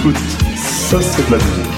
écoute, ça c'est de la musique.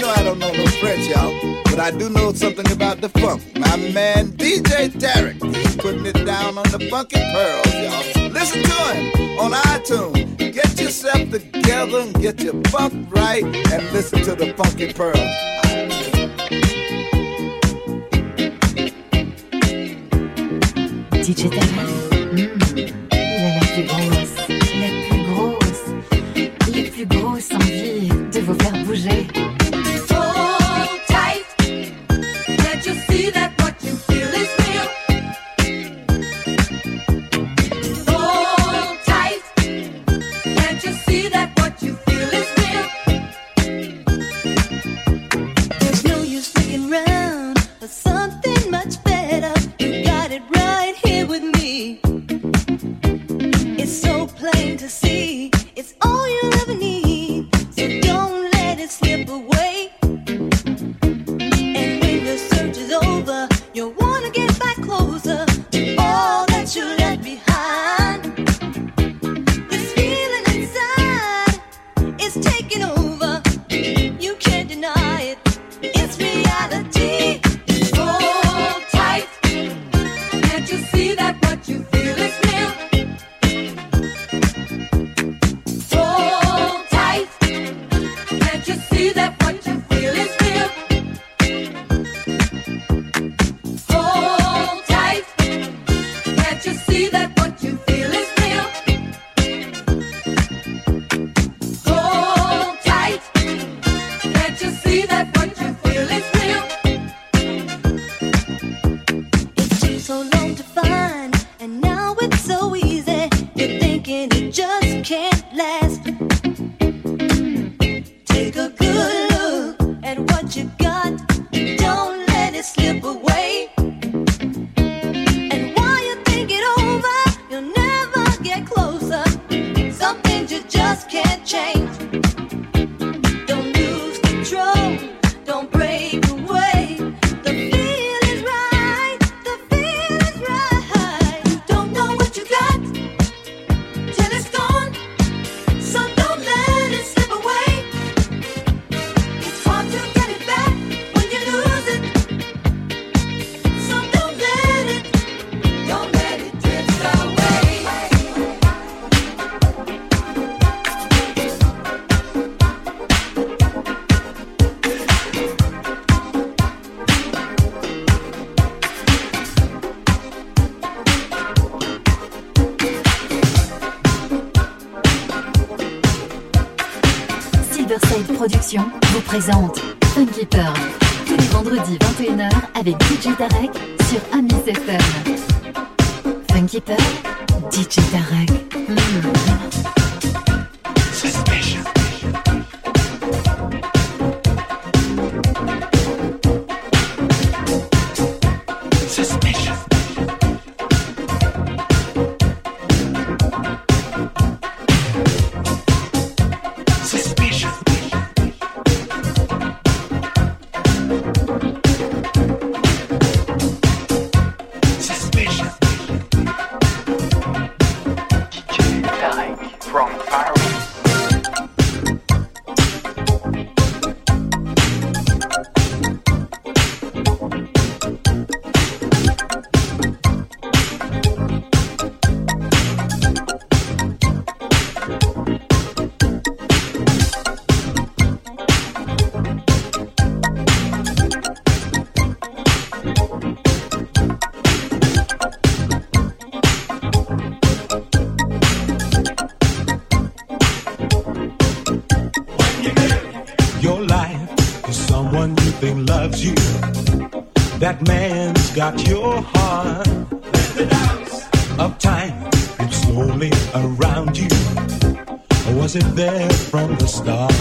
you know I don't know no French, y'all, but I do know something about the funk. My man DJ Derek is putting it down on the funky pearls, y'all. Listen to him on iTunes. Get yourself together and get your funk right and listen to the funky pearls. DJ Tarek, la plus grosse envie de vous faire bouger. Hold tight, can't you see that what you feel is real? Hold tight, can't you see that what you feel is real? There's no use freaking round, there's something much better. You got it right. With me, it's so plain to see, it's all you'll ever need, so don't let it slip away. And when the search is over, you'll want to get back closer to all that you left behind. This feeling inside is taking over, you can't deny it, it's reality. Production vous présente Funky Pearl tous les vendredis 21h avec DJ Tarek sur Amis FM. Funky Pearl, DJ Tarek. Got your heart of time, it's slowly around you. Or was it there from the start?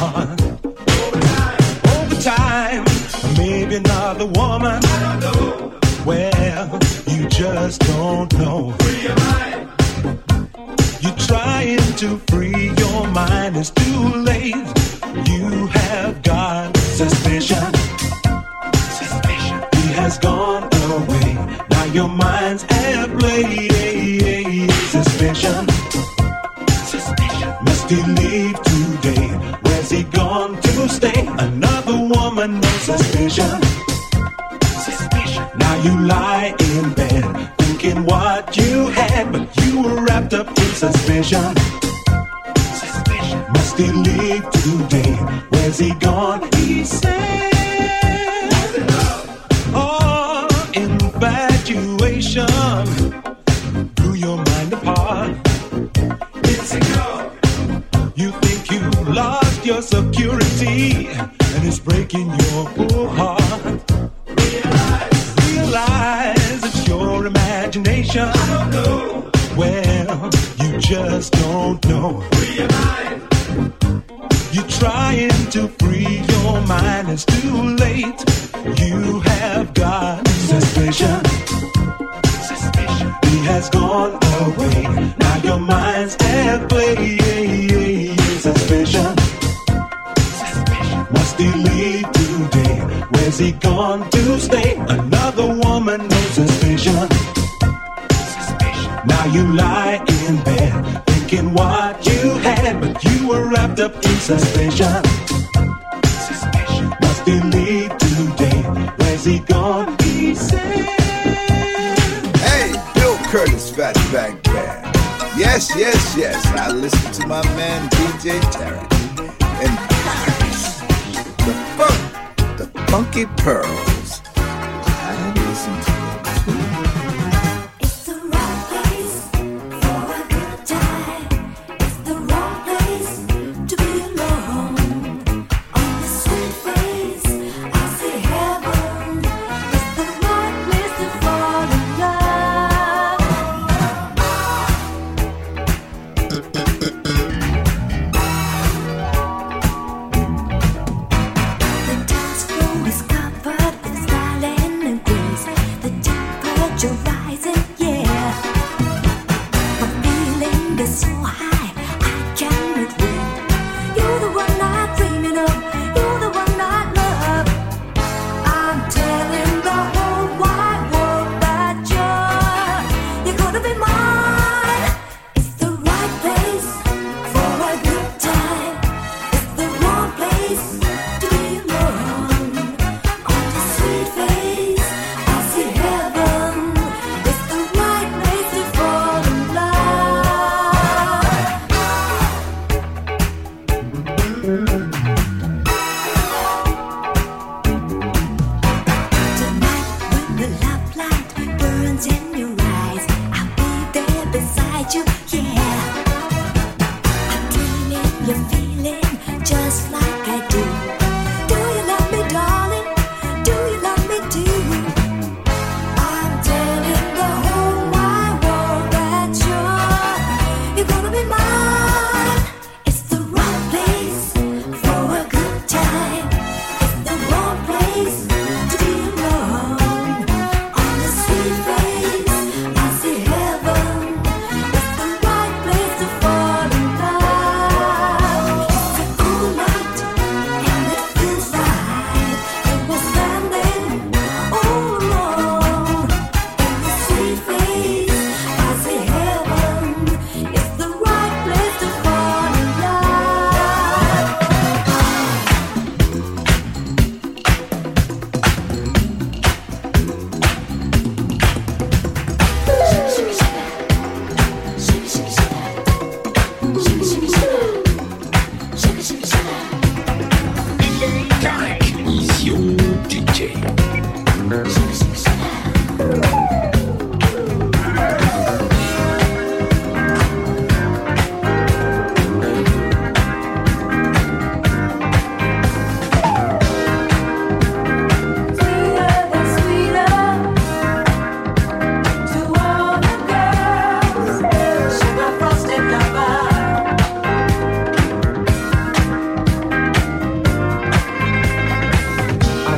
Over time, maybe another woman. I don't know. Well, you just don't know. Free your mind. You're trying to free your mind. It's too late. You have got suspicion. He has gone. Now your mind's at play. Suspicion. Must he leave today? Where's he gone to stay? Another woman. woman, no suspicion. Now you lie in bed, thinking what you had, but you were wrapped up in suspicion. Must he leave today? Where's he gone? He said, oh, infatuation blew your mind apart. It's a go. You think you lost your security, and it's breaking your poor heart. Realize it's your imagination. I don't know. Well, you just don't know. Realize. You're trying to free your mind, it's too late. You have got suspicion. Suspicion. He has gone away. Now your mind's at play. Suspicion. Suspicion. Must he leave today? Where's he gone to stay? Another woman, no suspicion. Suspicion. Now you lie in bed, thinking what you had, but you were wrapped up in suspicion. Suspicion. Must he leave today? Where's he gone? He said. Hey, Bill Curtis, Fatback Band. Yes, I listen to my man DJ Derek in Paris. The funk, the funky pearls. I listen to. I'll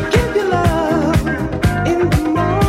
give you love in the morning.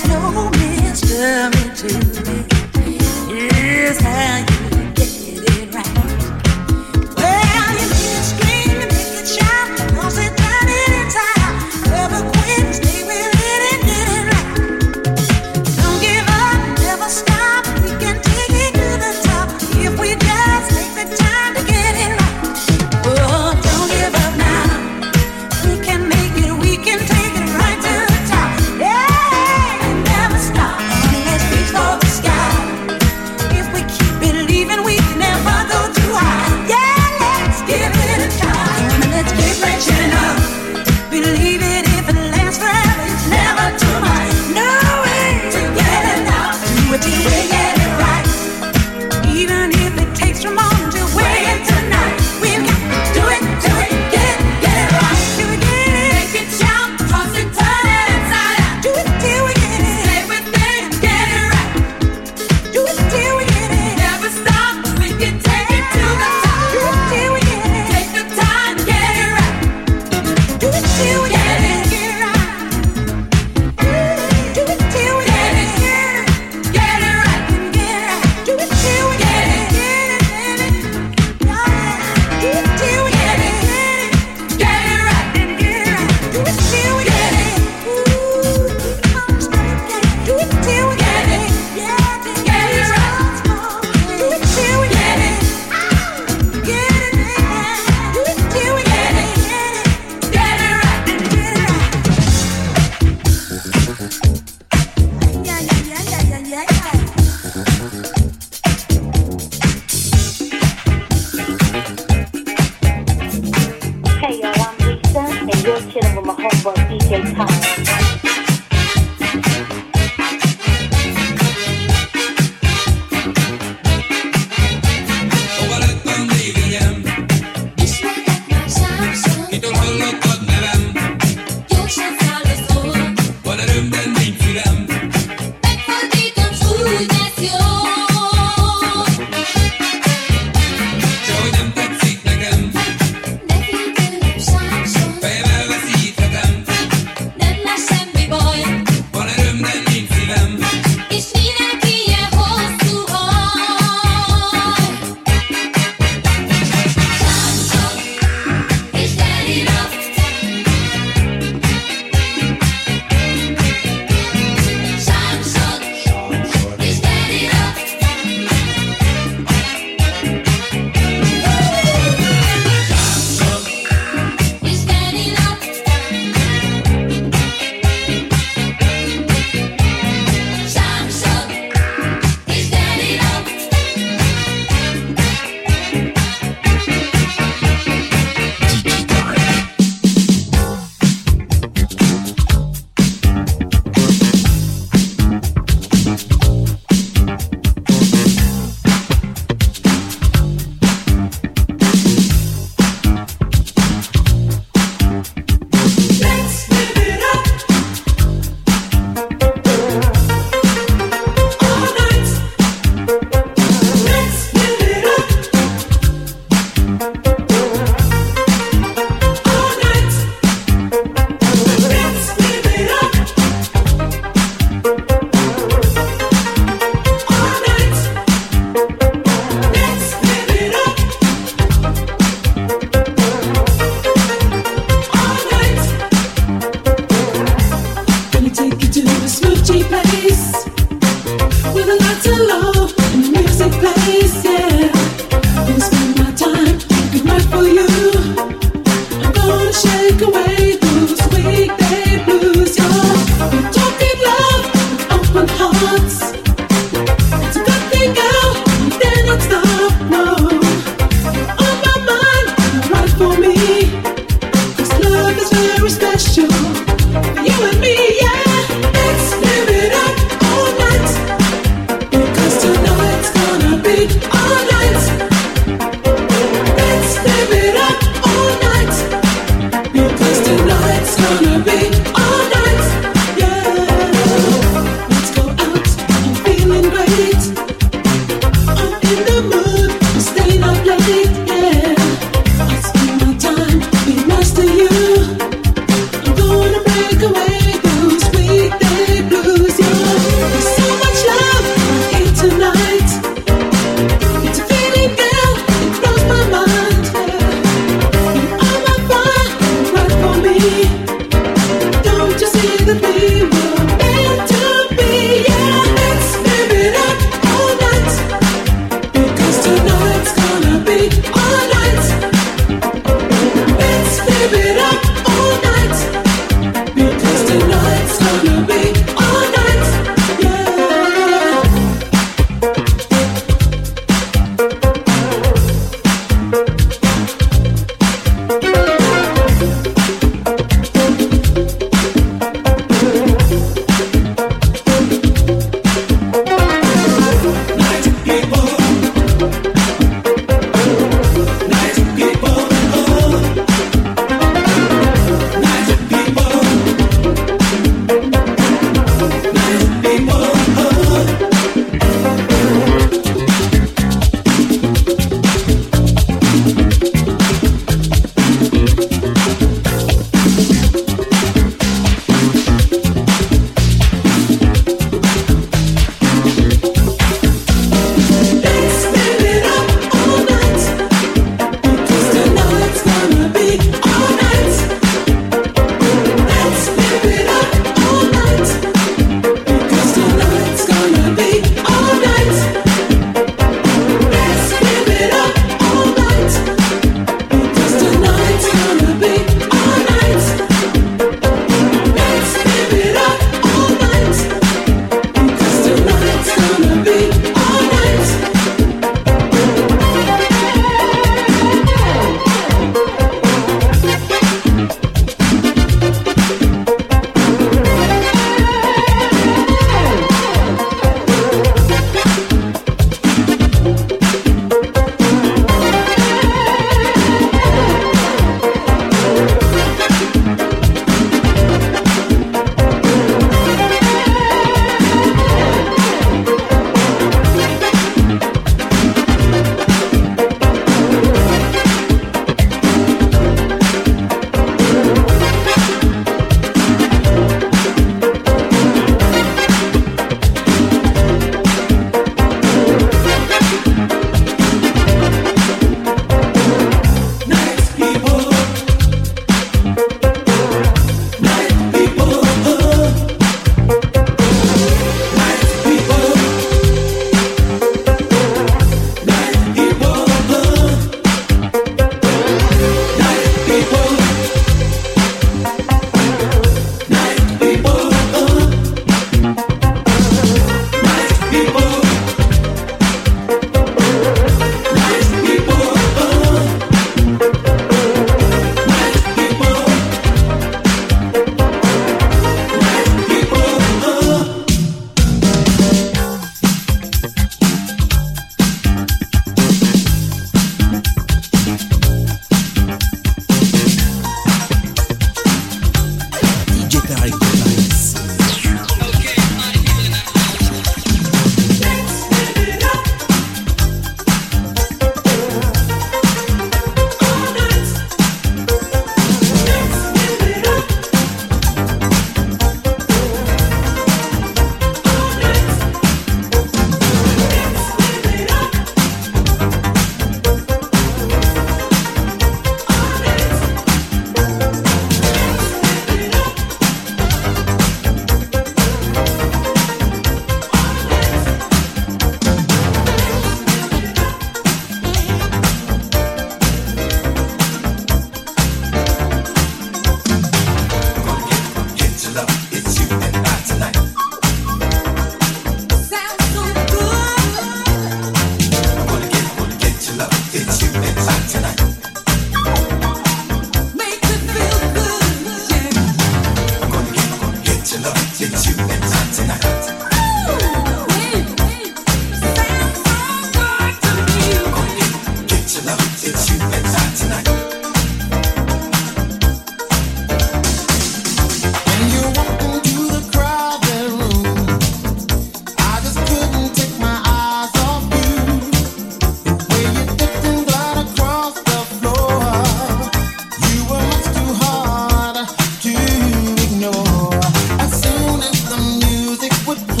What?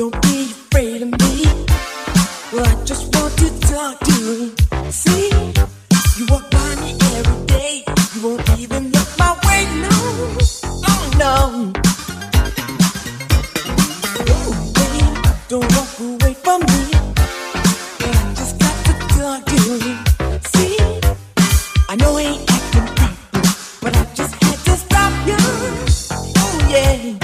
Don't be afraid of me. Well, I just want to talk to you. See, you walk by me every day. You won't even look my way, no, oh no. Ooh, baby, don't walk away from me. Well, I just got to talk to you. See, I know I ain't acting proper, but I just had to stop you. Oh yeah.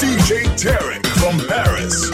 DJ Tarek from Paris.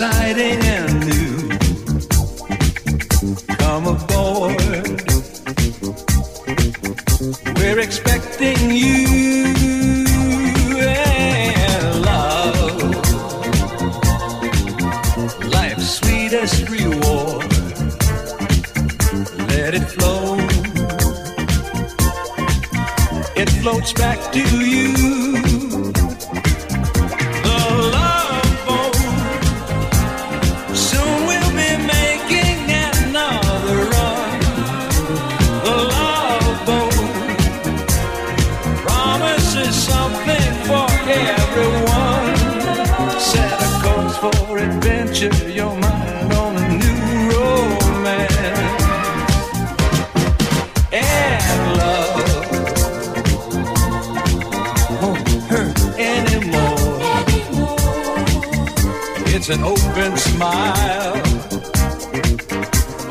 exciting and new. Come aboard, we're expecting you. And love, life's sweetest reward, let it flow. It floats back to you. Adventure, your mind on a new romance. And love won't hurt anymore. It's an open smile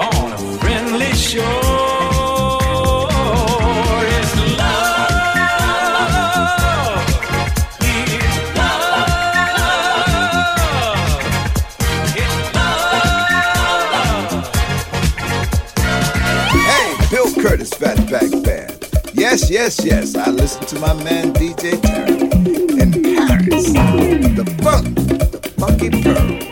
on a friendly shore. Fatback Band. Yes, yes, yes. I listen to my man DJ Tarek in Paris. The funk, the funky pearls.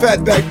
Fatback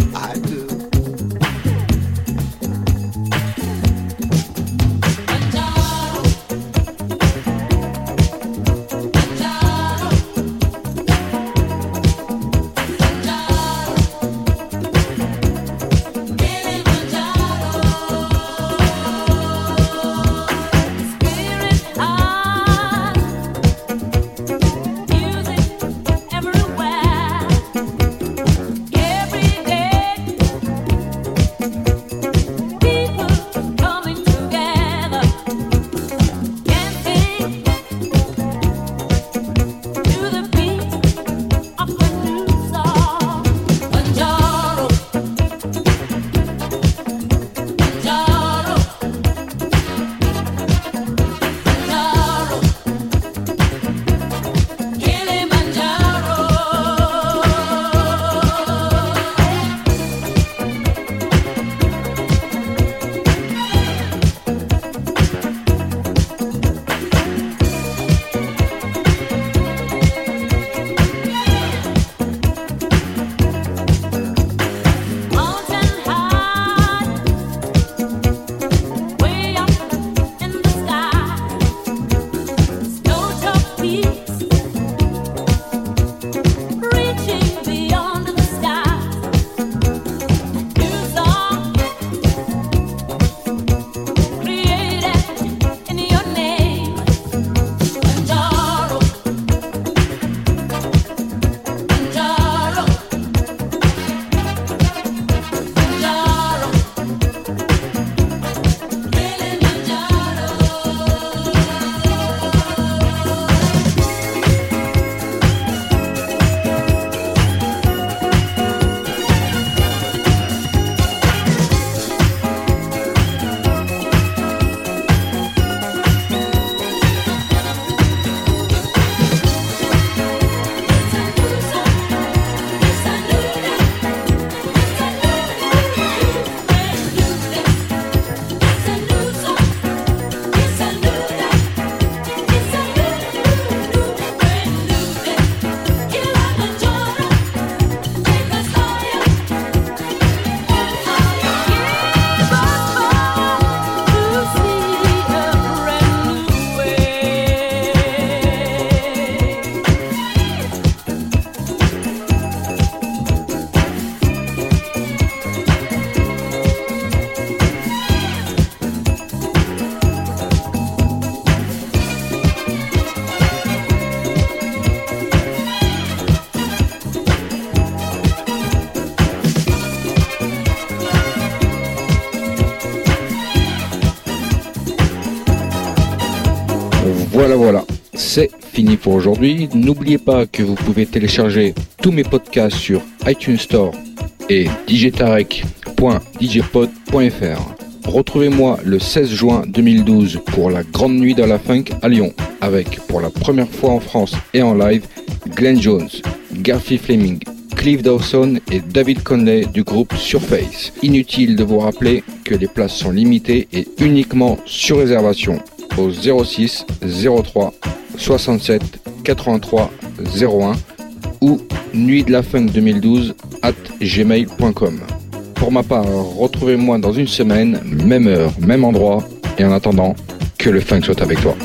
I do. Voilà, c'est fini pour aujourd'hui. N'oubliez pas que vous pouvez télécharger tous mes podcasts sur iTunes Store et digitarek.digipod.fr. Retrouvez-moi le 16 juin 2012 pour la Grande Nuit de la Funk à Lyon, avec pour la première fois en France et en live Glenn Jones, Garfield Fleming, Cliff Dawson et David Conley du groupe Surface. Inutile de vous rappeler que les places sont limitées et uniquement sur réservation au 06 03 67 83 01 ou nuitdelafunk2012@gmail.com. Pour ma part, retrouvez-moi dans une semaine, même heure, même endroit, et en attendant, que le funk soit avec toi.